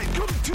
Welcome to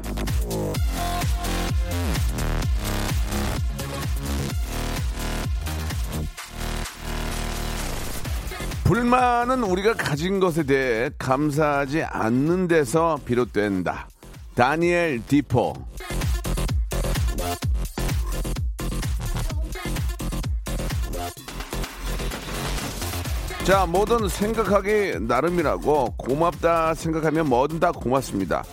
불만은 우리가 가진 것에 대해 감사하지 않는 데서 비롯된다. 다니엘 디포. 자, 뭐든 생각하기 나름이라고 고맙다 생각하면 뭐든 다 고맙습니다.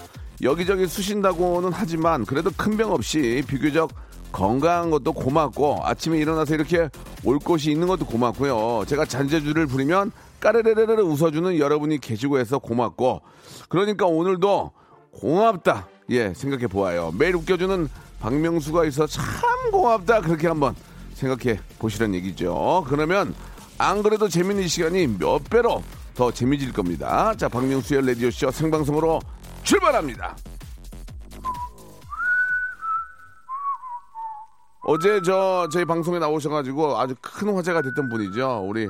여기저기 쑤신다고는 하지만 그래도 큰 병 없이 비교적 건강한 것도 고맙고 아침에 일어나서 이렇게 올 곳이 있는 것도 고맙고요. 제가 잔재주를 부리면 까르르르르 웃어주는 여러분이 계시고 해서 고맙고, 그러니까 오늘도 고맙다 예 생각해 보아요. 매일 웃겨주는 박명수가 있어 참 고맙다, 그렇게 한번 생각해 보시란 얘기죠. 그러면 안 그래도 재밌는 이 시간이 몇 배로 더 재미질 겁니다. 자, 박명수의 라디오쇼 생방송으로 출발합니다. 어제 저희 방송에 나오셔가지고 아주 큰 화제가 됐던 분이죠. 우리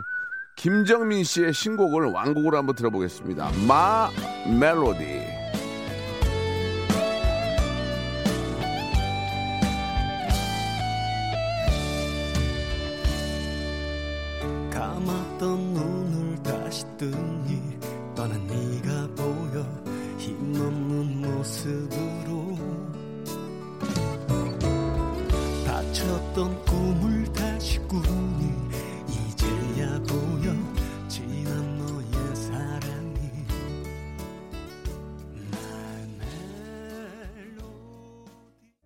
김정민 씨의 신곡을 완곡으로 한번 들어보겠습니다. 마 멜로디. 감았던 눈을 다시 뜨니 떠난 네가 보여 힘없는 모습으로 쳤던 꿈을 다시 꾸니 이제야 보여 지난 너의 사랑이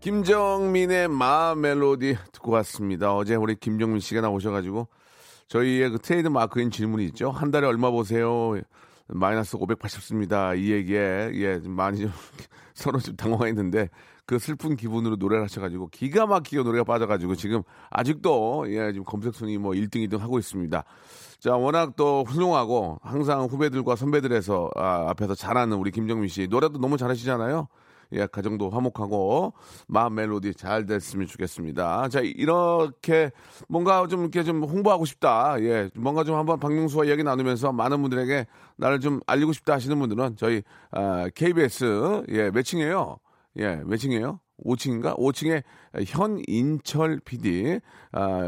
김정민의 마 멜로디 듣고 왔습니다. 어제 우리 김정민 씨가 나오셔가지고 저희의 그 트레이드 마크인 질문이 있죠. 한 달에 얼마 보세요? 마이너스 580씁니다. 이 얘기에 예, 많이 좀 서로 좀 당황했는데 그 슬픈 기분으로 노래를 하셔가지고 기가 막히게 노래가 빠져가지고 지금 아직도 예, 지금 검색순위 뭐 1등, 2등 하고 있습니다. 자, 워낙 또 훌륭하고 항상 후배들과 선배들에서 앞에서 잘하는 우리 김정민 씨 노래도 너무 잘하시잖아요. 예, 가정도 화목하고 마음 멜로디 잘 됐으면 좋겠습니다. 자, 이렇게 뭔가 좀 이렇게 좀 홍보하고 싶다. 예, 뭔가 좀 한번 박명수와 이야기 나누면서 많은 분들에게 나를 좀 알리고 싶다 하시는 분들은 저희 KBS 예, 매칭이에요. 예, 매칭이에요. 5층인가? 5층에 현인철 PD.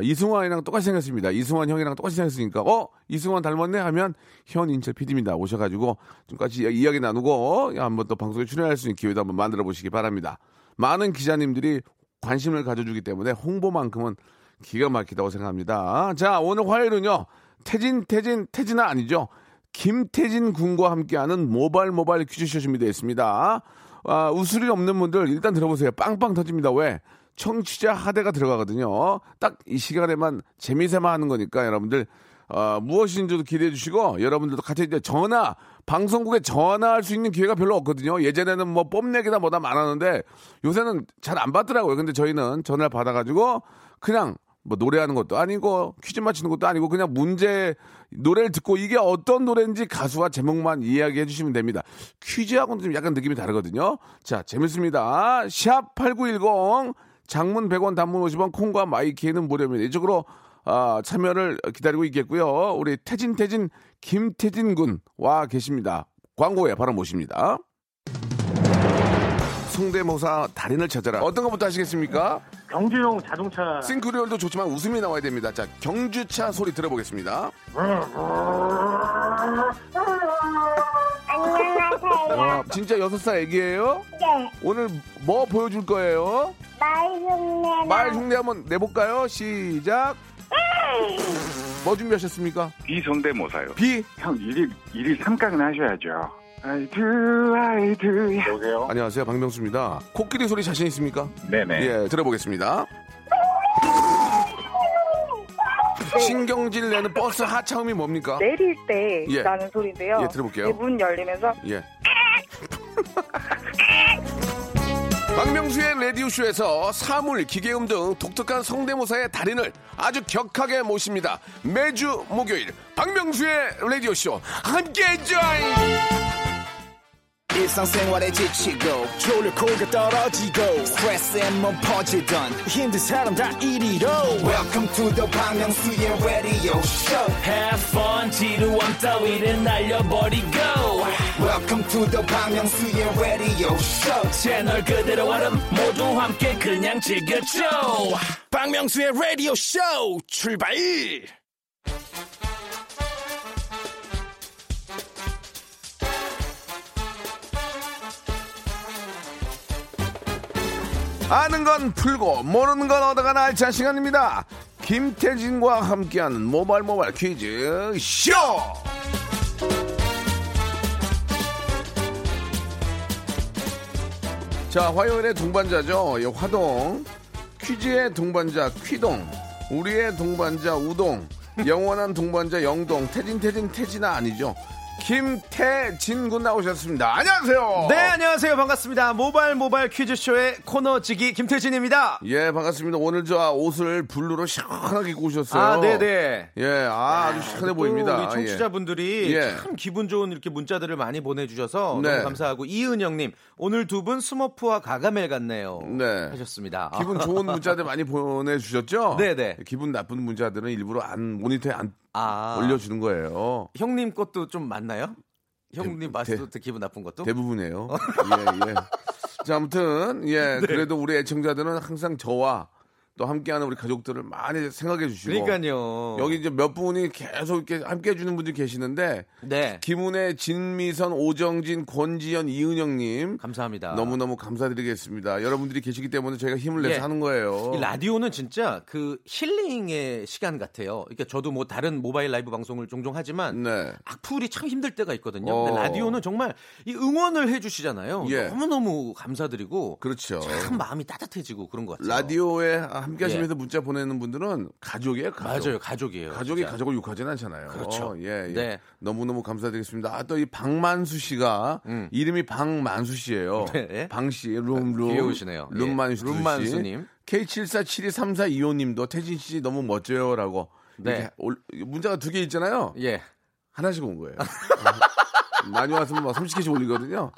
이승환이랑 똑같이 생겼습니다. 이승환 형이랑 똑같이 생겼으니까 이승환 닮았네 하면 현인철 PD입니다. 오셔가지고 좀 같이 이야기 나누고 한번 또 방송에 출연할 수 있는 기회도 한번 만들어 보시기 바랍니다. 많은 기자님들이 관심을 가져주기 때문에 홍보만큼은 기가 막히다고 생각합니다. 자, 오늘 화요일은요. 태진아 아니죠. 김태진 군과 함께하는 모바일 퀴즈쇼 준비되어 있습니다. 웃을 일 없는 분들 일단 들어보세요. 빵빵 터집니다. 왜? 청취자 하대가 들어가거든요. 딱 이 시간에만 재미삼아 하는 거니까 여러분들 무엇인지도 기대해 주시고, 여러분들도 같이 이제 방송국에 전화할 수 있는 기회가 별로 없거든요. 예전에는 뭐 뽐내기나 뭐다 많았는데 요새는 잘 안 받더라고요. 근데 저희는 전화를 받아가지고 그냥 뭐 노래하는 것도 아니고 퀴즈 맞히는 것도 아니고 그냥 노래를 듣고 이게 어떤 노래인지 가수와 제목만 이야기해 주시면 됩니다. 퀴즈하고는 좀 약간 느낌이 다르거든요. 자, 재밌습니다. 샵 8910 장문 100원 단문 50원 콩과 마이키는 무료입니다. 이쪽으로 참여를 기다리고 있겠고요. 우리 태진 김태진 군 와 계십니다. 광고에 바로 모십니다. 성대모사 달인을 찾아라. 어떤 것부터 하시겠습니까? 경주용 자동차. 싱크리얼도 좋지만 웃음이 나와야 됩니다. 자, 경주차 소리 들어보겠습니다. 안녕하세요. 진짜 6살 애기예요? 네. 오늘 뭐 보여줄 거예요? 말 흉내 한번 내볼까요? 시작. 뭐 준비하셨습니까? 비 성대모사요. 비? 형 일일 삼각은 하셔야죠. I do. 여보세요? 안녕하세요, 박명수입니다. 코끼리 소리 자신 있습니까? 네네. 예, 들어보겠습니다. 신경질 내는 버스 하차음이 뭡니까? 내릴 때 예. 나는 소리인데요. 예, 들어볼게요. 문 열리면서. 예. 박명수의 라디오쇼에서 사물, 기계음 등 독특한 성대모사의 달인을 아주 격하게 모십니다. 매주 목요일 박명수의 라디오쇼 함께해 줘잉. 일상생활에 지치고, 졸려 코가 떨어지고, 스트레스에 몸 퍼지던, 힘든 사람 다 이리로. Welcome to the 박명수의 radio show. Have fun, 지루함 따위를 날려버리고. Welcome to the 박명수의 radio show. 채널 그대로 얼음 모두 함께 그냥 즐겨줘. 박명수의 radio show 출발! 아는 건 풀고 모르는 건 얻어가는 알찬 시간입니다. 김태진과 함께하는 모발모발 퀴즈 쇼. 자, 화요일의 동반자죠. 화동 퀴즈의 동반자 퀴동, 우리의 동반자 우동, 영원한 동반자 영동. 태진아 아니죠. 김태진 군 나오셨습니다. 안녕하세요. 네, 안녕하세요. 반갑습니다. 모발 퀴즈쇼의 코너지기 김태진입니다. 예, 반갑습니다. 오늘 저 옷을 블루로 시원하게 입고 오셨어요. 아, 네네. 예, 아주 시원해 보입니다. 우리 청취자분들이 참 기분 좋은 이렇게 문자들을 많이 보내주셔서 네. 너무 감사하고, 이은영님, 오늘 두 분 스머프와 가가멜 같네요. 네. 하셨습니다. 기분 좋은 문자들 많이 보내주셨죠? 네네. 기분 나쁜 문자들은 일부러 안 모니터에 안 올려주는 거예요. 형님 것도 좀 많나요? 형님 맛도 기분 나쁜 것도? 대부분이에요. 예, 예. 자, 아무튼, 예. 네. 그래도 우리 애청자들은 항상 저와 또 함께하는 우리 가족들을 많이 생각해 주시고. 그러니까요. 여기 이제 몇 분이 계속 이렇게 함께 해주는 분들이 계시는데. 네. 김은혜, 진미선, 오정진, 권지연, 이은영님. 감사합니다. 너무너무 감사드리겠습니다. 여러분들이 계시기 때문에 저희가 힘을 내서 하는 거예요. 이 라디오는 진짜 그 힐링의 시간 같아요. 그러니까 저도 뭐 다른 모바일 라이브 방송을 종종 하지만. 네. 악플이 참 힘들 때가 있거든요. 근데 라디오는 정말 이 응원을 해주시잖아요. 예. 너무너무 감사드리고. 그렇죠. 참 마음이 따뜻해지고 그런 것 같아요. 라디오에 함께 하시면서 문자 보내는 분들은 가족이에요. 가족. 맞아요. 가족이에요. 가족이 진짜. 가족을 욕하진 않잖아요. 그렇죠. 예, 예. 네. 너무너무 감사드리겠습니다. 아, 또 이 박만수 씨가 이름이 박만수 씨예요. 네. 방 씨, 룸. 귀여우시네요. 룸만수 님. K74723425 님도 태진 씨 너무 멋져요라고. 네. 문자가 두 개 있잖아요. 예. 하나씩 온 거예요. 많이 왔으면 막 30개씩 올리거든요.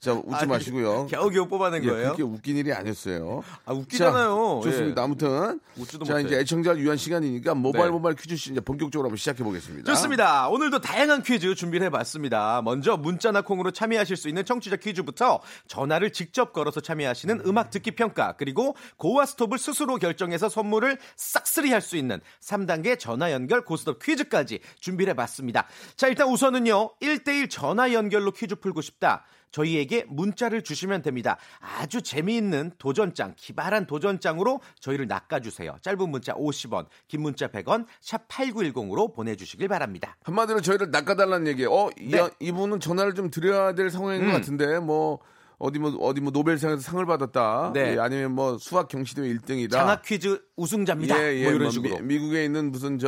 자, 웃지 마시고요. 겨우겨우 뽑아낸 거예요? 그렇게 웃긴 일이 아니었어요. 아, 웃기잖아요. 자, 좋습니다. 예. 아무튼 웃지도 자, 못해. 이제 애청자를 위한 시간이니까 모바일 퀴즈 이제 본격적으로 한번 시작해 보겠습니다. 좋습니다. 오늘도 다양한 퀴즈 준비를 해봤습니다. 먼저 문자나 콩으로 참여하실 수 있는 청취자 퀴즈부터, 전화를 직접 걸어서 참여하시는 음악 듣기 평가, 그리고 고와 스톱을 스스로 결정해서 선물을 싹쓸이 할 수 있는 3단계 전화 연결 고스톱 퀴즈까지 준비를 해봤습니다. 자, 일단 우선은요, 1대1 전화 연결로 퀴즈 풀고 싶다. 저희에게 문자를 주시면 됩니다. 아주 재미있는 도전장, 기발한 도전장으로 저희를 낚아주세요. 짧은 문자 50원, 긴 문자 100원, 샵 8910으로 보내주시길 바랍니다. 한마디로 저희를 낚아달라는 얘기예요. 이분은 전화를 좀 드려야 될 상황인 것 같은데, 뭐 어디 뭐 노벨상에서 상을 받았다. 네. 예, 아니면 뭐 수학 경시대회 1등이다. 장학 퀴즈 우승자입니다. 예, 뭐 이런 식으로. 미국에 있는 무슨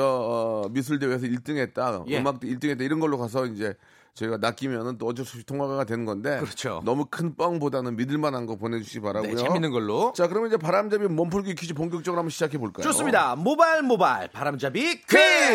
미술 대회에서 1등했다. 음악도 1등했다. 이런 걸로 가서 이제. 저희가 낚이면은 또 어쩔 수 없이 통화가 되는 건데. 그렇죠. 너무 큰 뻥보다는 믿을만한 거 보내주시기 바라고요. 네, 재밌는 걸로. 자, 그러면 이제 바람잡이 몸풀기 퀴즈 본격적으로 한번 시작해 볼까요? 좋습니다. 모발 바람잡이 퀴즈.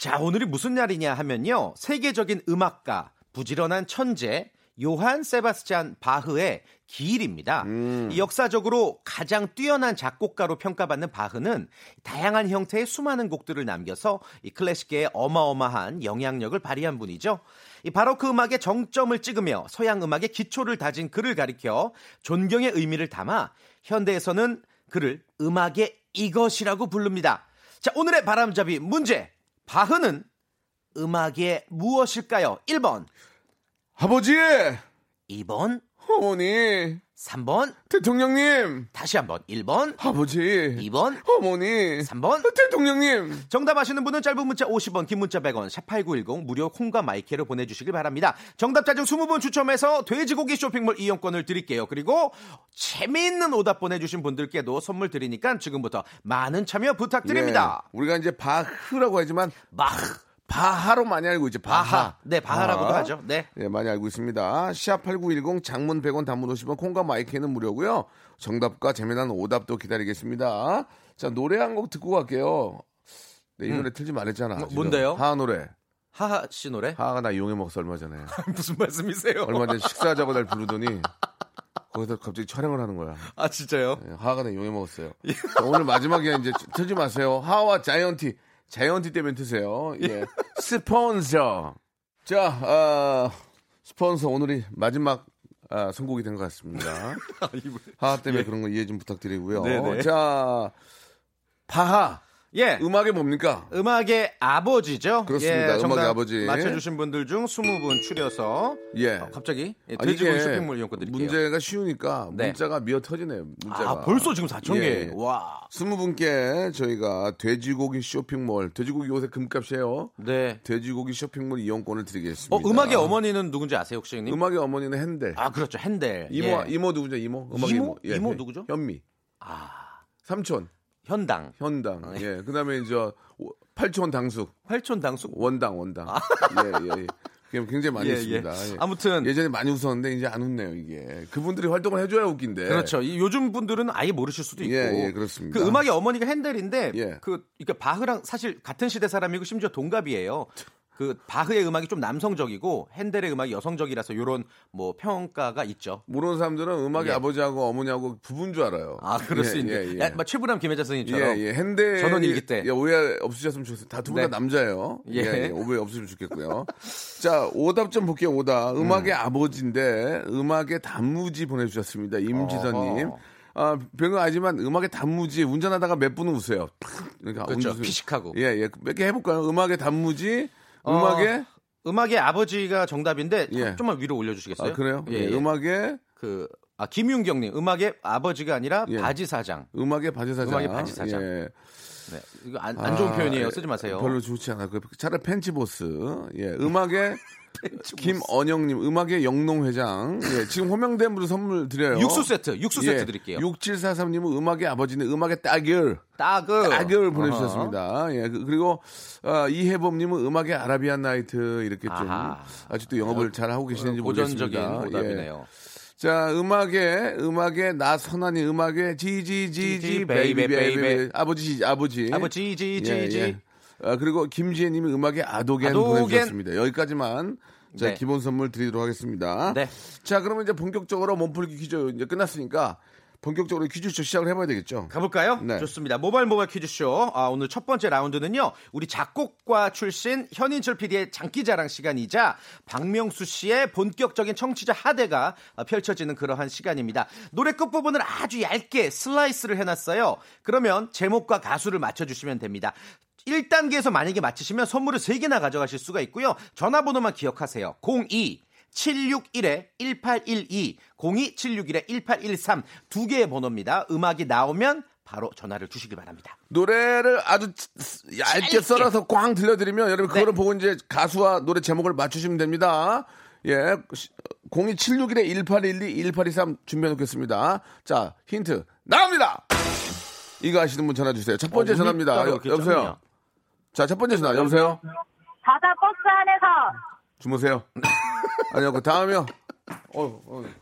자, 오늘이 무슨 날이냐 하면요, 세계적인 음악가, 부지런한 천재 요한 세바스찬 바흐의 기일입니다. 이 역사적으로 가장 뛰어난 작곡가로 평가받는 바흐는 다양한 형태의 수많은 곡들을 남겨서 이 클래식계에 어마어마한 영향력을 발휘한 분이죠. 이 바로크 음악의 정점을 찍으며 서양 음악의 기초를 다진 그를 가리켜 존경의 의미를 담아 현대에서는 그를 음악의 이것이라고 부릅니다. 자, 오늘의 바람잡이 문제. 바흐는 음악의 무엇일까요? 1번 아버지. 2번 어머니. 3번 대통령님. 다시 한번 1번 아버지, 2번 어머니, 3번 대통령님. 정답 아시는 분은 짧은 문자 50원, 긴 문자 100원, 샵8910 무료 콩과 마이크로 보내주시길 바랍니다. 정답자 중 20분 추첨해서 돼지고기 쇼핑몰 이용권을 드릴게요. 그리고 재미있는 오답 보내주신 분들께도 선물 드리니까 지금부터 많은 참여 부탁드립니다. 예, 우리가 이제 바흐라고 하지만 바흐 바하로 많이 알고 있죠. 바하. 네, 바하라고도 하죠. 네. 네, 많이 알고 있습니다. 시합 8910 장문 100원 단문 50원 콩과 마이크는 무료고요. 정답과 재미난 오답도 기다리겠습니다. 자, 노래 한 곡 듣고 갈게요. 네, 이 노래 틀지 말랬잖아. 뭔데요? 하하 노래. 하하 씨 노래? 하하가 나 이용해 먹었어 얼마 전에. 무슨 말씀이세요? 얼마 전에 식사하자고 날 부르더니 거기서 갑자기 촬영을 하는 거야. 아, 진짜요? 네, 하하가 나 이용해 먹었어요. 오늘 마지막에 이제 틀지 마세요. 하하와 자이언티. 자이언티 때문에 드세요. 예. 스폰서. 자, 스폰서 오늘이 마지막 선곡이 된 것 같습니다. 하하 때문에 예. 그런 거 이해 좀 부탁드리고요. 네네. 자, 바하. 예. 음악의 뭡니까? 음악의 아버지죠. 그렇습니다. 예, 음악의 아버지. 맞춰주신 분들 중 20분 추려서. 예. 갑자기. 예, 돼지고기 쇼핑몰 이용권 드릴게요. 문제가 쉬우니까 네. 문자가 미어 터지네요. 문자가. 아, 벌써 지금 4,000개. 예. 와. 20분께 저희가 돼지고기 쇼핑몰. 돼지고기 요새 금값이에요. 네. 돼지고기 쇼핑몰 이용권을 드리겠습니다. 음악의 어머니는 누군지 아세요, 혹시? 형님? 음악의 어머니는 헨델. 아, 그렇죠. 헨델. 이모 누구죠? 이모? 음악 이모? 예. 이모 누구죠? 현미. 아. 삼촌. 현당. 예. 그다음에 이제 팔촌 당숙. 원당. 아. 예. 굉장히 많이 있습니다. 예. 아무튼 예전에 많이 웃었는데 이제 안 웃네요 이게. 그분들이 활동을 해줘야 웃긴데. 그렇죠. 요즘 분들은 아예 모르실 수도 있고. 예, 그렇습니다. 그 음악의 어머니가 헨델인데 예. 그러니까 바흐랑 사실 같은 시대 사람이고 심지어 동갑이에요. 그 바흐의 음악이 좀 남성적이고 헨델의 음악이 여성적이라서 이런 뭐 평가가 있죠. 모르는 사람들은 음악의 예. 아버지하고 어머니하고 부부인 줄 알아요. 아, 그럴 수 있네. 야, 최불암 김혜자 선생님처럼. 예. 헨델 전원일기 때. 예, 오해 없으셨으면 좋겠어요. 다 두 분 다 네. 남자예요. 예. 오해 없으면 좋겠고요. 자, 오답 좀 볼게요. 오답. 음악의 아버지인데 음악의 단무지 보내주셨습니다. 임지선님. 아, 별거 아니지만 음악의 단무지 운전하다가 몇 분은 웃어요. 그러니까 그렇죠. 피식하고. 예. 몇 개 해볼까요? 음악의 단무지. 음악의 아버지가 정답인데 예. 좀만 위로 올려주시겠어요? 아, 그래요? 예. 음악의 김윤경님 음악의 아버지가 아니라 예. 바지사장. 음악의 바지사장. 예. 네. 이거 안 좋은 표현이에요. 쓰지 마세요. 별로 좋지 않아. 차라리 팬츠보스. 예. 음악의 김언영님 음악의 영농회장. 예. 지금 호명된 분들 선물 드려요. 육수 세트 예. 드릴게요. 6743님은 음악의 아버지는 음악의 따글 보내주셨습니다. 예. 그리고 이혜범님은 음악의 아라비안 나이트 이렇게 좀 아직도 영업을 잘 하고 계시는지 모르겠습니다. 고전적인 오답이네요. 예. 자, 음악의 나선환이 음악의 지지지지 베이베 아버지 지지지지 예. 그리고 김지혜님이 음악의 아도겐. 보내주셨습니다. 여기까지만 자, 네. 기본 선물 드리도록 하겠습니다. 네. 자, 그러면 이제 본격적으로 몸풀기 퀴즈 이제 끝났으니까 본격적으로 퀴즈쇼 시작을 해봐야 되겠죠. 가볼까요? 네. 좋습니다. 모바일 퀴즈쇼. 오늘 첫 번째 라운드는요. 우리 작곡가 출신 현인철 PD의 장기자랑 시간이자 박명수 씨의 본격적인 청취자 하대가 펼쳐지는 그러한 시간입니다. 노래 끝부분을 아주 얇게 슬라이스를 해놨어요. 그러면 제목과 가수를 맞춰주시면 됩니다. 1단계에서 만약에 맞히시면 선물을 3개나 가져가실 수가 있고요. 전화번호만 기억하세요. 02-761-1812, 02-761-1813 두 개의 번호입니다. 음악이 나오면 바로 전화를 주시길 바랍니다. 노래를 아주 얇게 썰어서 꽝 들려드리면 여러분 그거를 네. 보고 이제 가수와 노래 제목을 맞추시면 됩니다. 예, 02-761-1812, 1813 준비해놓겠습니다. 자, 힌트 나옵니다. 이거 아시는 분 전화 주세요. 첫 번째 전화입니다. 여보세요. 자, 첫 번째 전화. 여보세요. 바다 버스 안에서. 주무세요. 아니요, 그 다음이요.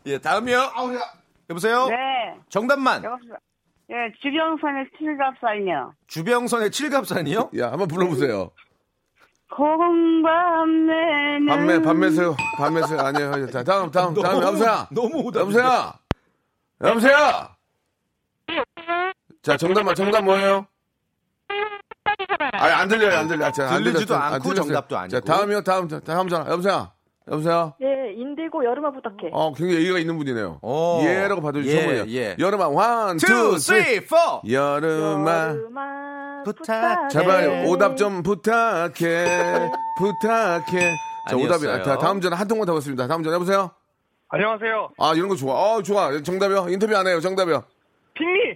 예, 다음이요. 여보세요. 네. 정답만. 예, 주병선의 칠갑산이요. 주병선의 칠갑산이요? 야, 한번 불러보세요. 공밤내는. 밤매세요. 아니요. 자, 다음. 여보세요. 너무 오다. 여보세요. 자, 정답 뭐예요? 아, 안 들려요. 들리지도 않고 정답도 아니고. 자, 다음 전화. 여보세요. 예, 인디고 여름아 부탁해. 굉장히 예의가 있는 분이네요. 예라고 받아주신 분이요. 예. 여름아 1, 2, 3, 4. 여름아 부탁해. 제발 오답 좀 부탁해. 자, 오답이야. 다음 전화 한 통만 더 받습니다. 다음 전화 여보세요. 안녕하세요. 아, 이런 거 좋아. 좋아. 정답이요. 인터뷰 안 해요. 정답이요. 빅미.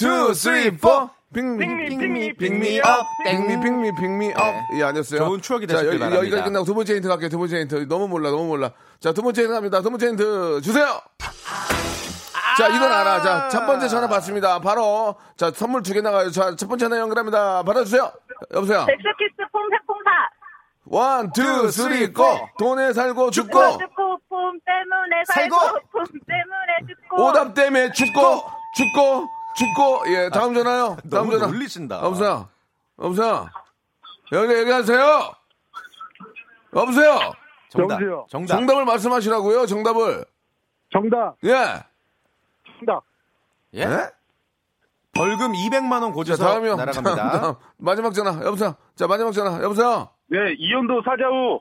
1, 2, 3, 4. 빅미 업. 예, 아니었어요. 좋은 추억이 됐을 거예요. 여기까지 끝나고 두 번째 힌트 갈게요. 두 번째 힌트. 너무 몰라. 자, 두 번째 힌트 갑니다. 두 번째 힌트 주세요. 자, 이건 알아. 자, 첫 번째 전화 받습니다. 바로 자, 선물 2개 나가요. 자, 첫 번째 전화 연결합니다. 받아주세요. 여보세요. 섹스키스 폼사폼사. 원, 투, 쓰리, 고! 돈에 살고 죽고! 봄 때문에 살고! 봄 때문에 죽고! 오답 때문에 죽고! 예, 다음 전화요. 다음 전화. 놀리신다. 여보세요? 여보세요? 여기 하세요? 여보세요? 정답. 정답을 말씀하시라고요, 정답을. 정답. 예. 정답. 예? 예? 벌금 200만 원 고지서 날아갑니다. 다음. 마지막 전화. 여보세요? 자, 마지막 전화. 여보세요? 네, 이현도 사자우.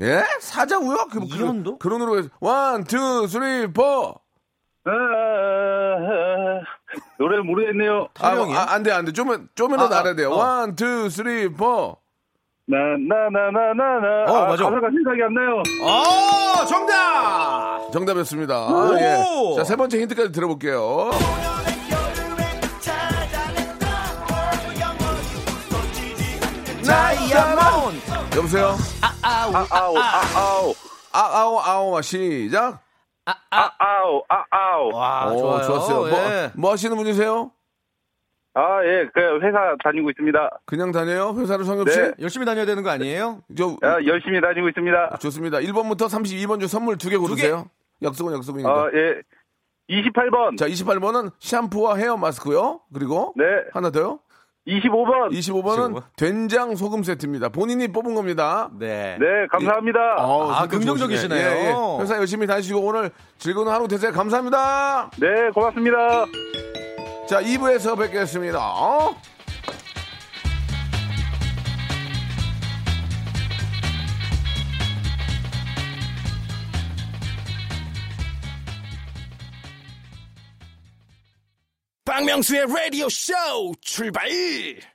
예? 사자우요? 그 이현도? 그런 으로 해서 1, 2, 3, 4. 노래를 모르겠네요. 안 돼. 좀만 더 알아야 돼요. 1, 2, 3, 4. 나나나나나나. 맞아. 가사가 생각이 안 나요. 아, 정답. 정답이었습니다. 아, 예. 자, 세 번째 힌트까지 들어볼게요. 다이아몬드. 여보세요? 아아오 시작. 아아오. 와, 좋았어요. 예. 뭐 하시는 분이세요? 아, 예, 그 회사 다니고 있습니다. 그냥 다녀요? 회사를 성엽씨? 네. 열심히 다녀야 되는 거 아니에요? 열심히 다니고 있습니다. 좋습니다. 1번부터 32번 중 선물 2개 고르세요. 약속은. 아, 예. 28번. 자, 28번은 샴푸와 헤어 마스크요. 그리고 네. 하나 더요. 25번은 된장 소금 세트입니다. 본인이 뽑은 겁니다. 네. 네, 감사합니다. 긍정적이시네요. 예. 회사 열심히 다니시고 오늘 즐거운 하루 되세요. 감사합니다. 네, 고맙습니다. 자, 2부에서 뵙겠습니다. 박명수의 라디오 쇼 출발!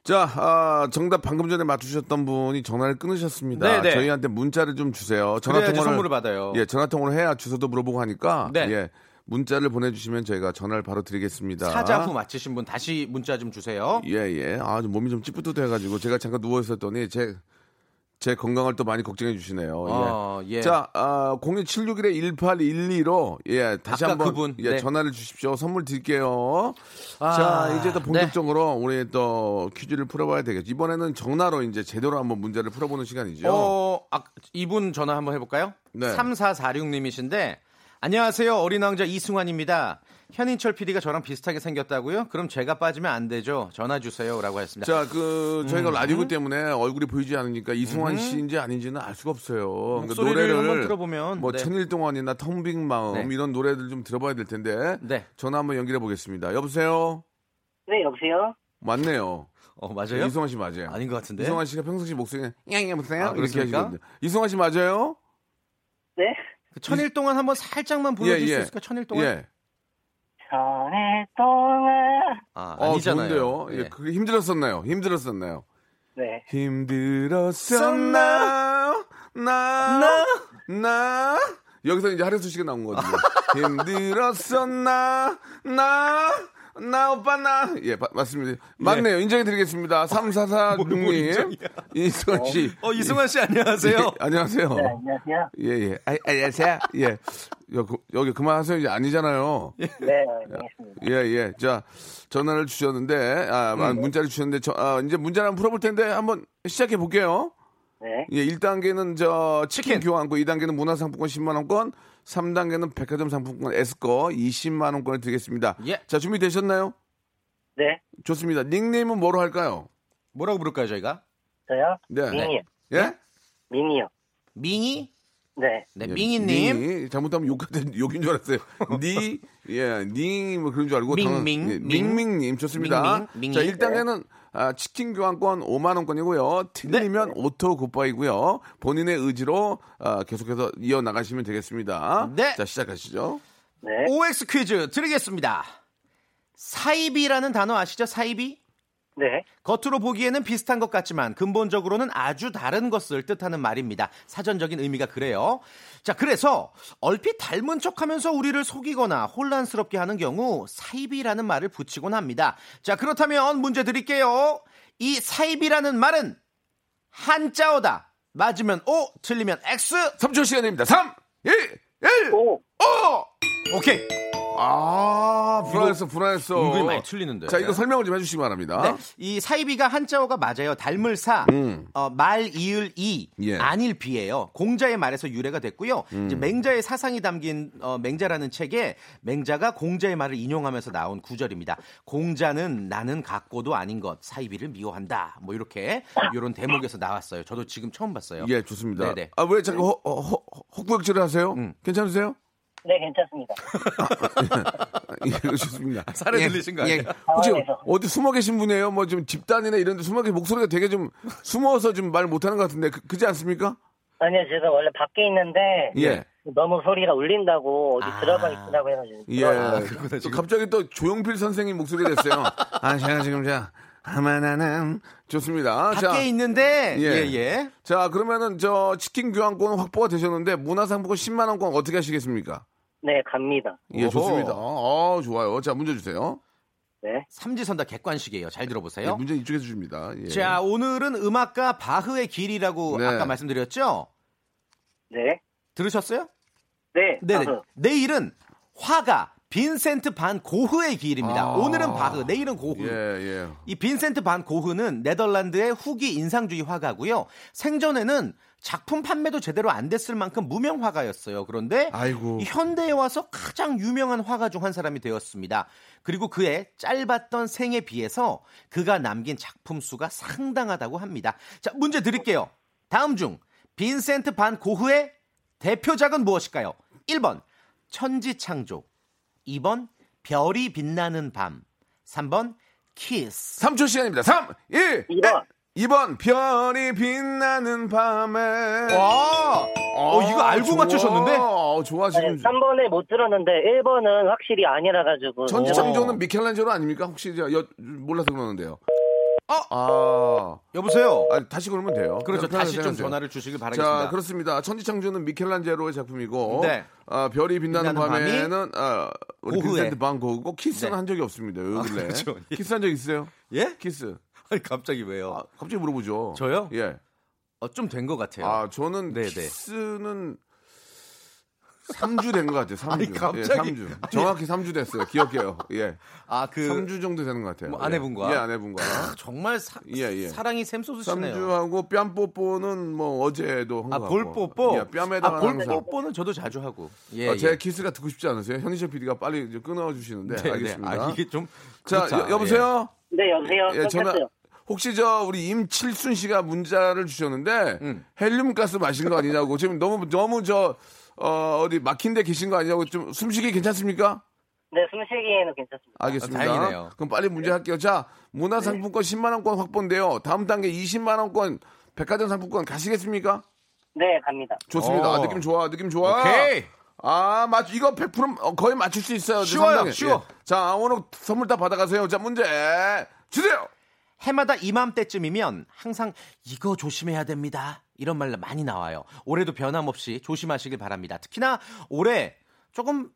자, 정답 방금 전에 맞추셨던 분이 전화를 끊으셨습니다. 네네. 저희한테 문자를 좀 주세요. 전화통화를 선물을 받아요. 예, 전화통화를 해야 주소도 물어보고 하니까. 네. 예. 문자를 보내주시면 저희가 전화를 바로 드리겠습니다. 사자후 맞히신 분 다시 문자 좀 주세요. 예예. 아, 몸이 좀 찌뿌듯해가지고 제가 잠깐 누워 있었더니 제 건강을 또 많이 걱정해 주시네요. 예. 자, 02761-1812로 예 다시 한번 그분. 예, 네. 전화를 주십시오. 선물 드릴게요. 자, 이제 또 본격적으로 네. 우리 또 퀴즈를 풀어봐야 되겠죠. 이번에는 정나로 이제 제대로 한번 문제를 풀어보는 시간이죠. 이분 전화 한번 해볼까요? 네. 3446님이신데. 안녕하세요. 어린 왕자 이승환입니다. 현인철 PD가 저랑 비슷하게 생겼다고요? 그럼 제가 빠지면 안 되죠. 전화 주세요. 라고 했습니다. 자, 저희가 라디오 때문에 얼굴이 보이지 않으니까 이승환 씨인지 아닌지는 알 수가 없어요. 그러니까 노래를 한번 들어보면 뭐 네. 천일동안이나 텅빈 마음 네. 이런 노래들 좀 들어봐야 될 텐데 네. 전화 한번 연결해 보겠습니다. 여보세요? 네, 여보세요? 맞네요. 맞아요? 이승환 씨 맞아요. 아닌 것 같은데? 이승환 씨가 평상시 목소리에 여보세요? 이렇게 하시거든요. 이승환 씨 맞아요? 네? 천일 동안 한번 살짝만 보여줄 수 있을까? 천일 동안. 예. 천일 동안. 아, 아니잖아요. 예. 그게 힘들었었나요? 네. 힘들었었나? 나. 여기서 이제 하리수 씨가 나온 거지. 힘들었었나? 나 오빠 나. 예, 맞습니다. 맞네요. 예. 인정해드리겠습니다. 3446님. 이승환 씨. 이승환 씨 안녕하세요. 예, 안녕하세요. 네, 안녕하세요. 예. 안녕하세요. 예. 여기 그만하세요. 이제 아니잖아요. 네, 알겠습니다. 예. 자, 전화를 주셨는데, 문자를 주셨는데, 이제 문자를 한번 풀어볼 텐데, 한번 시작해볼게요. 네. 예, 1단계는 치킨 교환권, 2단계는 문화상품권 10만원권, 3단계는 백화점 상품권 S거 20만 원권을 드리겠습니다. 예. 자, 준비되셨나요? 네. 좋습니다. 닉네임은 뭐로 할까요? 뭐라고 부를까요, 저희가? 저요? 네. 민이요. 예? 네? 민이요. 민이? 네. 네, 민이님. 민이. 잘못하면 욕인 줄 알았어요. 니, 뭐 그런 줄 알고. 밍밍님. 좋습니다. 밍밍. 자, 1단계는 치킨 교환권 5만 원권이고요. 틀리면 네. 오토 굿바이고요. 본인의 의지로 계속해서 이어나가시면 되겠습니다. 네. 자, 시작하시죠. 네. OX 퀴즈 드리겠습니다. 사이비라는 단어 아시죠? 사이비? 네. 겉으로 보기에는 비슷한 것 같지만 근본적으로는 아주 다른 것을 뜻하는 말입니다. 사전적인 의미가 그래요. 자, 그래서 얼핏 닮은 척하면서 우리를 속이거나 혼란스럽게 하는 경우 사이비라는 말을 붙이곤 합니다. 자, 그렇다면 문제 드릴게요. 이 사이비라는 말은 한자어다. 맞으면 O, 틀리면 X. 3초 시간입니다. 3, 2, 1, 5. 오케이. 아, 불안했어. 은근히 많이 틀리는데. 자, 이거 설명을 좀 해주시기 바랍니다. 네. 이 사이비가 한자어가 맞아요. 닮을 사, 말 이을 이, 예. 안일 비예요. 공자의 말에서 유래가 됐고요. 이제 맹자의 사상이 담긴 맹자라는 책에 맹자가 공자의 말을 인용하면서 나온 구절입니다. 공자는 나는 갖고도 아닌 것, 사이비를 미워한다. 뭐 이렇게 이런 대목에서 나왔어요. 저도 지금 처음 봤어요. 예, 좋습니다. 네네. 아, 왜 자꾸 헛구역질을 하세요? 괜찮으세요? 네, 괜찮습니다. 예, 좋습니다. 살에 들리신 거 아니에요? 혹시 어디 숨어 계신 분이에요? 뭐 좀 집단이나 이런 데 숨어 계신 목소리가 되게 좀 숨어서 좀 말 못하는 것 같은데 그지 않습니까? 아니요, 제가 원래 밖에 있는데 예. 너무 소리가 울린다고 어디 들어가 있으라고 해서 지금. 예, 또 갑자기 또 조용필 선생님 목소리가 됐어요. 아, 제가 지금 제가. 하마나는 좋습니다. 밖에 자, 있는데 예예. 예. 자 그러면은 저 치킨 교환권 확보가 되셨는데 문화상품권 10만 원권 어떻게 하시겠습니까? 네 갑니다. 예 오호. 좋습니다. 아 좋아요. 자 문제 주세요. 네. 삼지선다 객관식이에요. 잘 들어보세요. 예, 문제 이쪽에서 줍니다. 예. 자 오늘은 음악가 바흐의 길이라고 네. 아까 말씀드렸죠? 네. 들으셨어요? 네. 네. 내일은 화가 빈센트 반 고흐의 기일입니다. 아~ 오늘은 바흐, 내일은 고흐. 예, 예. 이 빈센트 반 고흐는 네덜란드의 후기 인상주의 화가고요. 생전에는 작품 판매도 제대로 안 됐을 만큼 무명 화가였어요. 그런데 아이고. 현대에 와서 가장 유명한 화가 중 한 사람이 되었습니다. 그리고 그의 짧았던 생에 비해서 그가 남긴 작품 수가 상당하다고 합니다. 자, 문제 드릴게요. 다음 중 빈센트 반 고흐의 대표작은 무엇일까요? 1번 천지창조 2번 별이 빛나는 밤 3번 키스 3초 시간입니다. 3, 1, 2번 2번 별이 빛나는 밤에 와 이거 알고 좋아. 맞추셨는데 좋아 지금 아니, 3번에 못 들었는데 1번은 확실히 아니라 가지고 천지창조는 미켈란젤로 아닙니까? 혹시 몰라서 그러는데요. 여보세요. 아니, 다시 걸면 돼요. 그렇죠. 다시 좀 생각하세요. 전화를 주시길 바라겠습니다. 자, 그렇습니다. 천지창조는 미켈란젤로의 작품이고, 네. 별이 빛나는 밤에는 우리 빈센트 반 고흐고 키스는 네. 한 적이 없습니다. 요 근래 그렇죠. 키스한 적 있어요? 예? 키스. 아니 갑자기 왜요? 아, 갑자기 물어보죠. 저요? 예. 좀 된 것 같아요. 아, 저는 네네. 키스는 3주 된 것 같아요. 3주. 아니, 갑자기. 예, 3주. 정확히 3주 됐어요. 기억해요. 예. 아, 3주 정도 되는 것 같아요. 뭐, 안 해본 거야? 예, 안 해본 거야. 정말 사랑이 샘솟으시네요. 3주하고 뺨 뽀뽀는 뭐 어제도 한 거 같고. 아, 볼 뽀뽀? 예, 뺨에다가 볼 뽀뽀는 저도 자주 하고. 예, 제 예. 키스가 듣고 싶지 않으세요? 현인철 PD가 빨리 끊어주시는데. 네, 알겠습니다. 네. 아, 이게 좀. 자, 여보세요? 예. 네, 여보세요? 예, 전화. 혹시 우리 임칠순 씨가 문자를 주셨는데, 헬륨가스 마신 거 아니냐고. 지금 너무 어디 막힌 데 계신 거 아니냐고 좀 숨쉬기 괜찮습니까? 네, 숨쉬기에는 괜찮습니다. 알겠습니다. 다행이네요. 그럼 빨리 문제 할게요. 자, 문화상품권 네. 10만 원권 확보인데요. 다음 단계 20만 원권 백화점 상품권 가시겠습니까? 네, 갑니다. 좋습니다. 아, 느낌 좋아. 오케이. 아, 이거 100% 거의 맞출 수 있어요. 쉬워요. 쉬워. 예. 자, 오늘 선물 다 받아가세요. 자, 문제 주세요. 해마다 이맘때쯤이면 항상 이거 조심해야 됩니다. 이런 말 많이 나와요. 올해도 변함없이 조심하시길 바랍니다. 특히나 올해 조금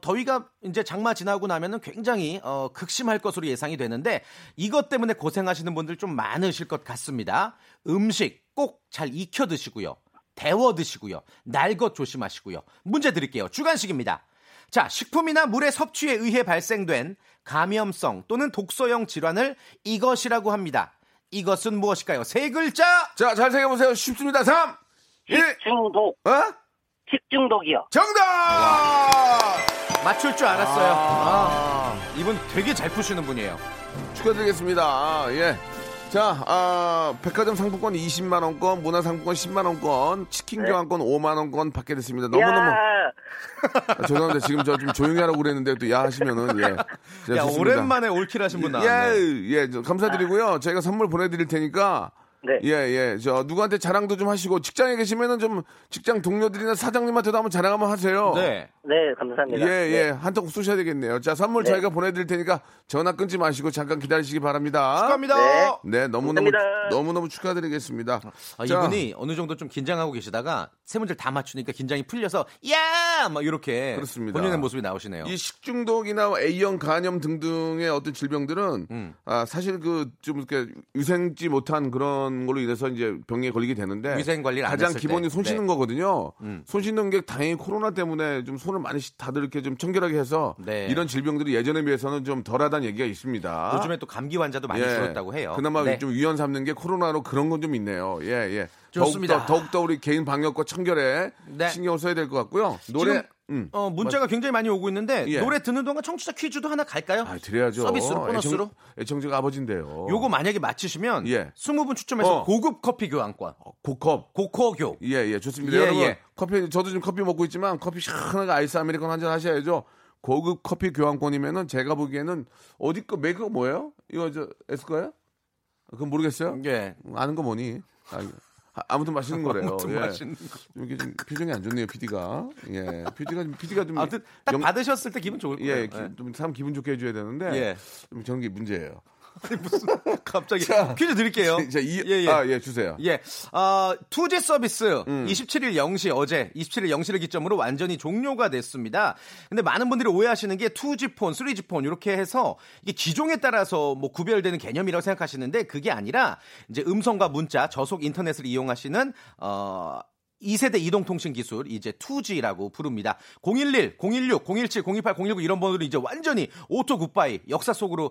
더위가 이제 장마 지나고 나면은 굉장히 극심할 것으로 예상이 되는데 이것 때문에 고생하시는 분들 좀 많으실 것 같습니다. 음식 꼭 잘 익혀 드시고요. 데워 드시고요. 날 것 조심하시고요. 문제 드릴게요. 주관식입니다. 자, 식품이나 물의 섭취에 의해 발생된 감염성 또는 독소형 질환을 이것이라고 합니다. 이것은 무엇일까요? 세 글자. 자, 잘 생각해보세요. 쉽습니다. 3, 1. 식중독. 식중독이요. 정답! 와. 맞출 줄 알았어요. 이분 되게 잘 푸시는 분이에요. 축하드리겠습니다. 예. 자, 백화점 상품권 20만 원권, 문화 상품권 10만 원권, 치킨 교환권 5만 원권 받게 됐습니다. 너무너무. 죄송한데 지금 저 좀 조용히 하라고 그랬는데 또 야 하시면은 예. 야, 오랜만에 올킬 하신 분 나왔네요. 예, 감사드리고요. 저희가 선물 보내드릴 테니까. 네. 예. 저 누구한테 자랑도 좀 하시고 직장에 계시면은 좀 직장 동료들이나 사장님한테도 한번 자랑 한번 하세요. 네. 네, 감사합니다. 예. 한턱 쏘셔야 되겠네요. 자, 선물 저희가 보내드릴 테니까 전화 끊지 마시고 잠깐 기다리시기 바랍니다. 축하합니다. 네, 너무너무 축하드리겠습니다. 자, 이분이 어느 정도 좀 긴장하고 계시다가 세 문제를 다 맞추니까 긴장이 풀려서 야! 막 이렇게 그렇습니다. 본인의 모습이 나오시네요. 이 식중독이나 A형 간염 등등의 어떤 질병들은 사실 좀 이렇게 유생지 못한 그런 그런 걸로 인해서 이제 병에 걸리게 되는데 위생 관리를 안 가장 기본이 손 씻는 거거든요. 손 씻는 게 다행히 코로나 때문에 좀 손을 많이 다들 이렇게 좀 청결하게 해서 이런 질병들이 예전에 비해서는 좀 덜하다는 얘기가 있습니다. 요즘에 또 감기 환자도 많이 줄었다고 해요. 그나마 좀 위험 삼는 게 코로나로 그런 건 좀 있네요. 예. 좋습니다. 더욱더 우리 개인 방역과 청결에 신경 써야 될 것 같고요. 노래 문자가 굉장히 많이 오고 있는데 노래 듣는 동안 청취자 퀴즈도 하나 갈까요? 아, 드려야죠. 서비스로 보너스로. 애청자가 아버지인데요. 요거 만약에 맞히시면 20분 추첨해서 고급 커피 교환권. 고커교. 예. 좋습니다. 여러분, 커피 저도 지금 커피 먹고 있지만 커피 시원하게 아이스 아메리카노 한잔 하셔야죠. 고급 커피 교환권이면은 제가 보기에는 어디 거 메이크업 뭐예요? 이거 저 S 거예요? 그건 모르겠어요. 예. 아는 거 뭐니? 아무튼 맛있는 거래요. 아무튼 맛있는 거. 이게 좀 표정이 안 좋네요, PD가. 예. PD가 좀 아, 딱 받으셨을 때 기분 좋을 거예요. 좀 사람 기분 좋게 해줘야 되는데 좀 저런 게 문제예요. 무슨 갑자기 퀴즈 드릴게요. 주세요. 투지 서비스 27일 0시 어제 27일 0시를 기점으로 완전히 종료가 됐습니다. 근데 많은 분들이 오해하시는 게 투지폰, 쓰리지폰 이렇게 해서 이게 기종에 따라서 뭐 구별되는 개념이라고 생각하시는데 그게 아니라 이제 음성과 문자, 저속 인터넷을 이용하시는 2세대 이동통신 기술, 이제 2G라고 부릅니다. 011, 016, 017, 028, 019 이런 번호로 이제 완전히 오토 굿바이 역사 속으로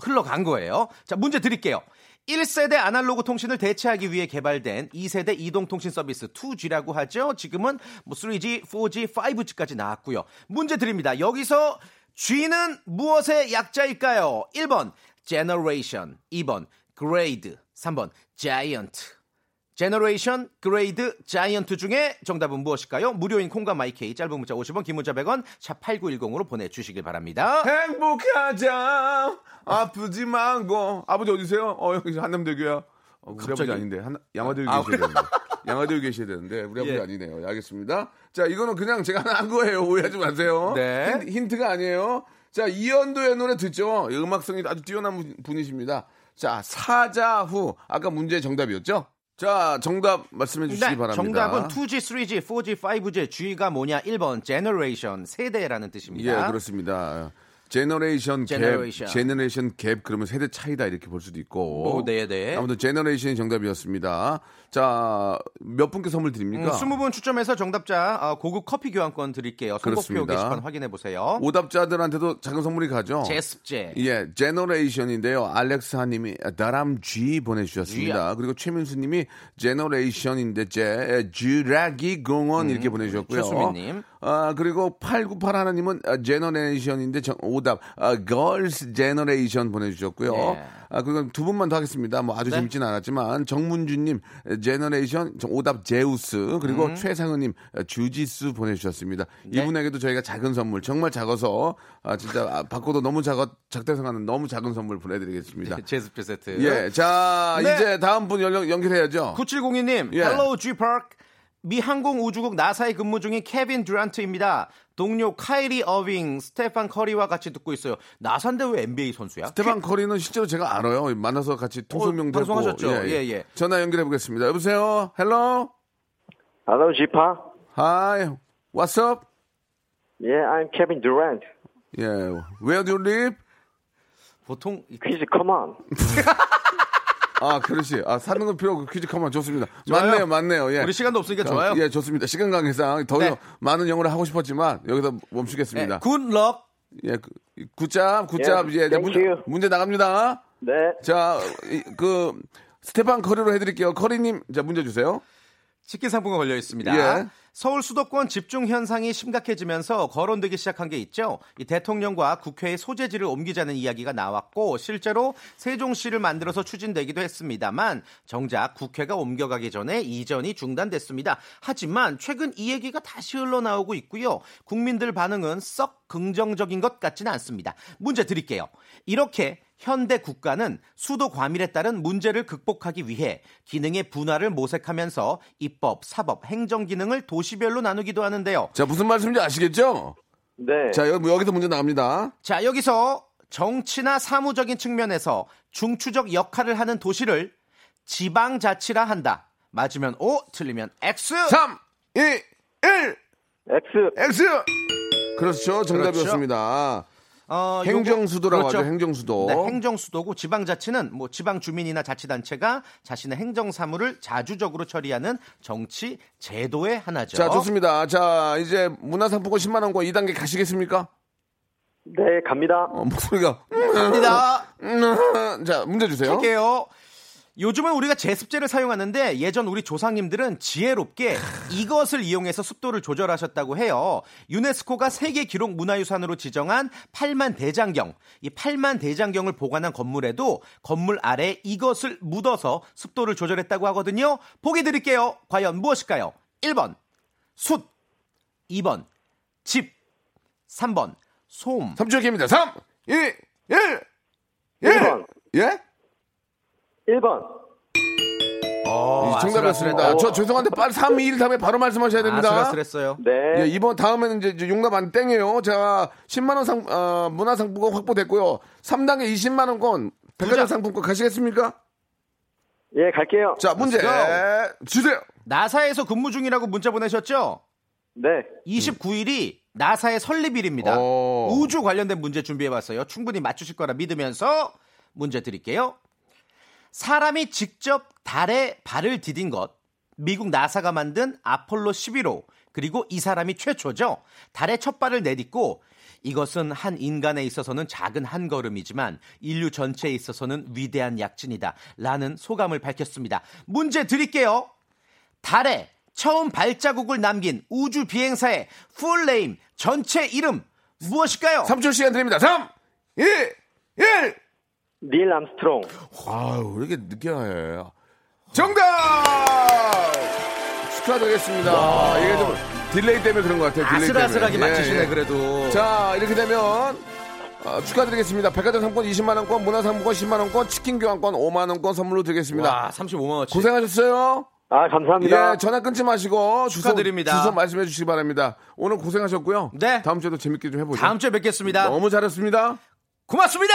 흘러간 거예요. 자, 문제 드릴게요. 1세대 아날로그 통신을 대체하기 위해 개발된 2세대 이동통신 서비스 2G라고 하죠. 지금은 뭐 3G, 4G, 5G까지 나왔고요. 문제 드립니다. 여기서 G는 무엇의 약자일까요? 1번 Generation, 2번 Grade, 3번 Giant. 제너레이션, 그레이드, 자이언트 중에 정답은 무엇일까요? 무료인 콩과 마이케이, 짧은 문자 50원, 긴 문자 100원, 샵 8910으로 보내주시길 바랍니다. 행복하자, 아프지 말고. 아버지 어디세요? 여기 한남대교야. 우리 아버지 아닌데, 양화대교 계셔야 되는데. 양화대교 계셔야 되는데, 우리 아버지 아니네요. 알겠습니다. 자, 이거는 그냥 제가 하나 한 거예요. 오해하지 마세요. 네. 힌트가 아니에요. 자, 이현도의 노래 듣죠? 음악성이 아주 뛰어난 분이십니다. 자, 사자후. 아까 문제의 정답이었죠? 자, 정답 말씀해 주시기 바랍니다. 정답은 2G, 3G, 4G, 5G, G가 뭐냐? 1번, Generation, 세대라는 뜻입니다. 예, 그렇습니다. 제너레이션 갭 그러면 세대 차이다 이렇게 볼 수도 있고. 네. 아무튼 제너레이션이 정답이었습니다. 자, 몇 분께 선물 드립니까? 20분 추첨해서 정답자 고급 커피 교환권 드릴게요. 선곡표 게시판 확인해 보세요. 오답자들한테도 작은 선물이 가죠. 제습제. 예, 제너레이션인데요. 알렉스하님이 다람쥐 보내주셨습니다. 그리고 최민수님이 제너레이션인데 제 주라기 공원 이렇게 보내주셨고요. 최수민님. 그리고 898 하나님은 제너레이션인데 오답 걸스 제너레이션 보내주셨고요. 그리고 두 분만 더 하겠습니다. 뭐 아주 재밌진 않았지만 정문주님 제너레이션 오답 제우스 그리고 최상은님 주지수 보내주셨습니다. 이분에게도 저희가 작은 선물 정말 작아서 진짜 받고도 너무 작대성하는 너무 작은 선물 보내드리겠습니다. 제습제 세트. 예, 자 이제 다음 분 연결해야죠. 9702님 Hello G Park. 미 항공우주국 나사에 근무 중인 케빈 듀란트입니다. 동료 카이리 어빙, 스테판 커리와 같이 듣고 있어요. 나사인데 왜 NBA 선수야? 스테판 커리는 실제로 제가 알아요. 만나서 같이 통성명도 했고. 방송하셨죠? 예. 전화 연결해 보겠습니다. 여보세요? 헬로? Hello, 지파. Hi, what's up? Yeah, I'm Kevin Durant. Yeah, where do you live? 보통... 퀴즈, come on. 아, 그렇지. 사는 건 필요 없고 퀴즈 컴만 좋습니다. 좋아요. 맞네요. 예. 우리 시간도 없으니까 좋아요. 예, 좋습니다. 시간 관계상 더 많은 영어를 하고 싶었지만 여기서 멈추겠습니다. 굿럭. 예, 굿잡. 예, 문제 나갑니다. 네. 자, 스테판 커리로 해드릴게요. 커리님, 자 문제 주세요. 치킨 상품권 걸려 있습니다. 예. 서울 수도권 집중 현상이 심각해지면서 거론되기 시작한 게 있죠. 이 대통령과 국회의 소재지를 옮기자는 이야기가 나왔고 실제로 세종시를 만들어서 추진되기도 했습니다만 정작 국회가 옮겨가기 전에 이전이 중단됐습니다. 하지만 최근 이 얘기가 다시 흘러나오고 있고요. 국민들 반응은 썩 긍정적인 것 같지는 않습니다. 문제 드릴게요. 이렇게 현대 국가는 수도 과밀에 따른 문제를 극복하기 위해 기능의 분화를 모색하면서 입법, 사법, 행정 기능을 도시별로 나누기도 하는데요. 자, 무슨 말씀인지 아시겠죠? 네. 자, 여기서 문제 나갑니다. 자, 여기서 정치나 사무적인 측면에서 중추적 역할을 하는 도시를 지방자치라 한다. 맞으면 O, 틀리면 X. 3, 2, 1. X. 그렇죠. 정답이었습니다. 그렇죠. 행정수도라고 그렇죠. 하죠. 행정수도. 네, 행정수도고 지방자치는 뭐 지방 주민이나 자치단체가 자신의 행정사무를 자주적으로 처리하는 정치 제도의 하나죠. 자, 좋습니다. 자, 이제 문화상품권 10만 원권 2단계 가시겠습니까? 네, 갑니다. 목소리가 갑니다. 자, 문제 주세요. 할게요. 요즘은 우리가 제습제를 사용하는데 예전 우리 조상님들은 지혜롭게 이것을 이용해서 습도를 조절하셨다고 해요. 유네스코가 세계 기록 문화유산으로 지정한 팔만대장경. 이 팔만대장경을 보관한 건물에도 건물 아래 이것을 묻어서 습도를 조절했다고 하거든요. 보기 드릴게요. 과연 무엇일까요? 1번 숯, 2번 집, 3번 솜. 3초 기회입니다. 3, 2, 1. 1번. 예? 1번. 정답이었습니다. 저 죄송한데 빨리 3, 2, 1 다음에 바로 말씀하셔야 됩니다. 아슬아슬했어요. 네. 예, 이번 다음에는 이제 용납 안 땡이에요. 자, 10만 원 문화상품권 확보됐고요. 3단계 20만 원권 백화점 상품권 가시겠습니까? 예, 갈게요. 자, 문제 주세요. 나사에서 근무 중이라고 문자 보내셨죠? 네. 29일이 나사의 설립일입니다. 오. 우주 관련된 문제 준비해봤어요. 충분히 맞추실 거라 믿으면서 문제 드릴게요. 사람이 직접 달에 발을 디딘 것, 미국 나사가 만든 아폴로 11호, 그리고 이 사람이 최초죠. 달에 첫 발을 내딛고 이것은 한 인간에 있어서는 작은 한 걸음이지만 인류 전체에 있어서는 위대한 약진이다 라는 소감을 밝혔습니다. 문제 드릴게요. 달에 처음 발자국을 남긴 우주 비행사의 풀네임, 전체 이름 무엇일까요? 3초 시간 드립니다. 3, 2, 1. 닐 암스트롱. 아유, 왜 이렇게 늦게 나해. 정답! 축하드리겠습니다. 와. 이게 좀 딜레이 때문에 그런 것 같아요. 아슬아슬하게 맞히시네. 예, 예. 그래도. 자, 이렇게 되면 축하드리겠습니다. 백화점 상권 20만 원권, 문화상품권 10만 원권, 치킨 교환권 5만 원권 선물로 드리겠습니다. 와, 35만 원치. 고생하셨어요. 아, 감사합니다. 예, 전화 끊지 마시고 축하드립니다. 주소 말씀해 주시기 바랍니다. 오늘 고생하셨고요. 네. 다음 주에도 재밌게 좀 해보죠. 다음 주에 뵙겠습니다. 너무 잘했습니다. 고맙습니다.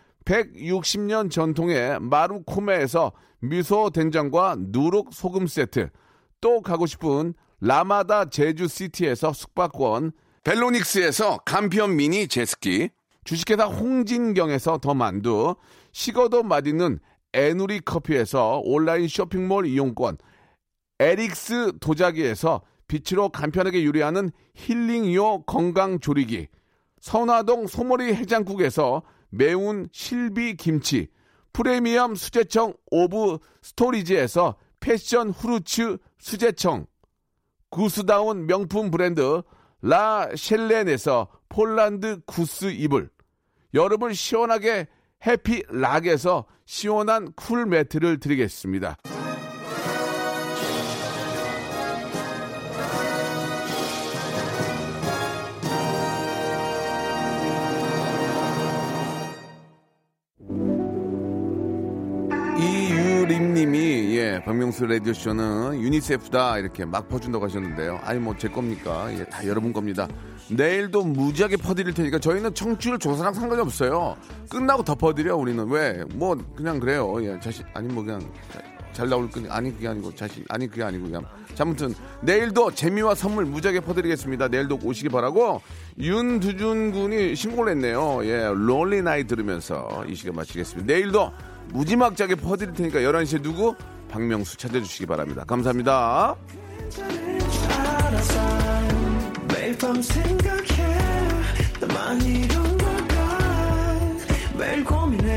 160년 전통의 마루코메에서 미소된장과 누룩소금 세트, 또 가고 싶은 라마다 제주시티에서 숙박권, 벨로닉스에서 간편 미니 제습기, 주식회사 홍진경에서 더만두, 식어도 맛있는 에누리 커피에서 온라인 쇼핑몰 이용권, 에릭스 도자기에서 빛으로 간편하게 요리하는 힐링요 건강조리기, 선화동 소머리 해장국에서 매운 실비김치, 프리미엄 수제청 오브 스토리지에서 패션 후르츠 수제청, 구스다운 명품 브랜드 라 셸렌에서 폴란드 구스 이불, 여름을 시원하게 해피락에서 시원한 쿨매트를 드리겠습니다. 님이 예, 박명수 라디오쇼는 유니세프다 이렇게 막 퍼준다고 하셨는데요. 아니 뭐 제 겁니까? 예, 다 여러분 겁니다. 내일도 무지하게 퍼드릴 테니까 저희는 청취율 조사랑 상관이 없어요. 끝나고 더 퍼드려 우리는. 왜? 뭐 그냥 그래요. 예, 자신 아니 뭐 그냥 잘 나올 건 아니 그게 아니고 자신 아니 그게 아니고 그냥 아무튼 내일도 재미와 선물 무지하게 퍼드리겠습니다. 내일도 오시기 바라고 윤두준 군이 신고를 했네요. 예, 롤리 나이 들으면서 이 시간 마치겠습니다. 내일도 무지막지하게 퍼드릴 테니까 11시에 누구? 박명수 찾아주시기 바랍니다. 감사합니다. 매일 밤 생각해 더 많이 이런 걸까 매일 고민해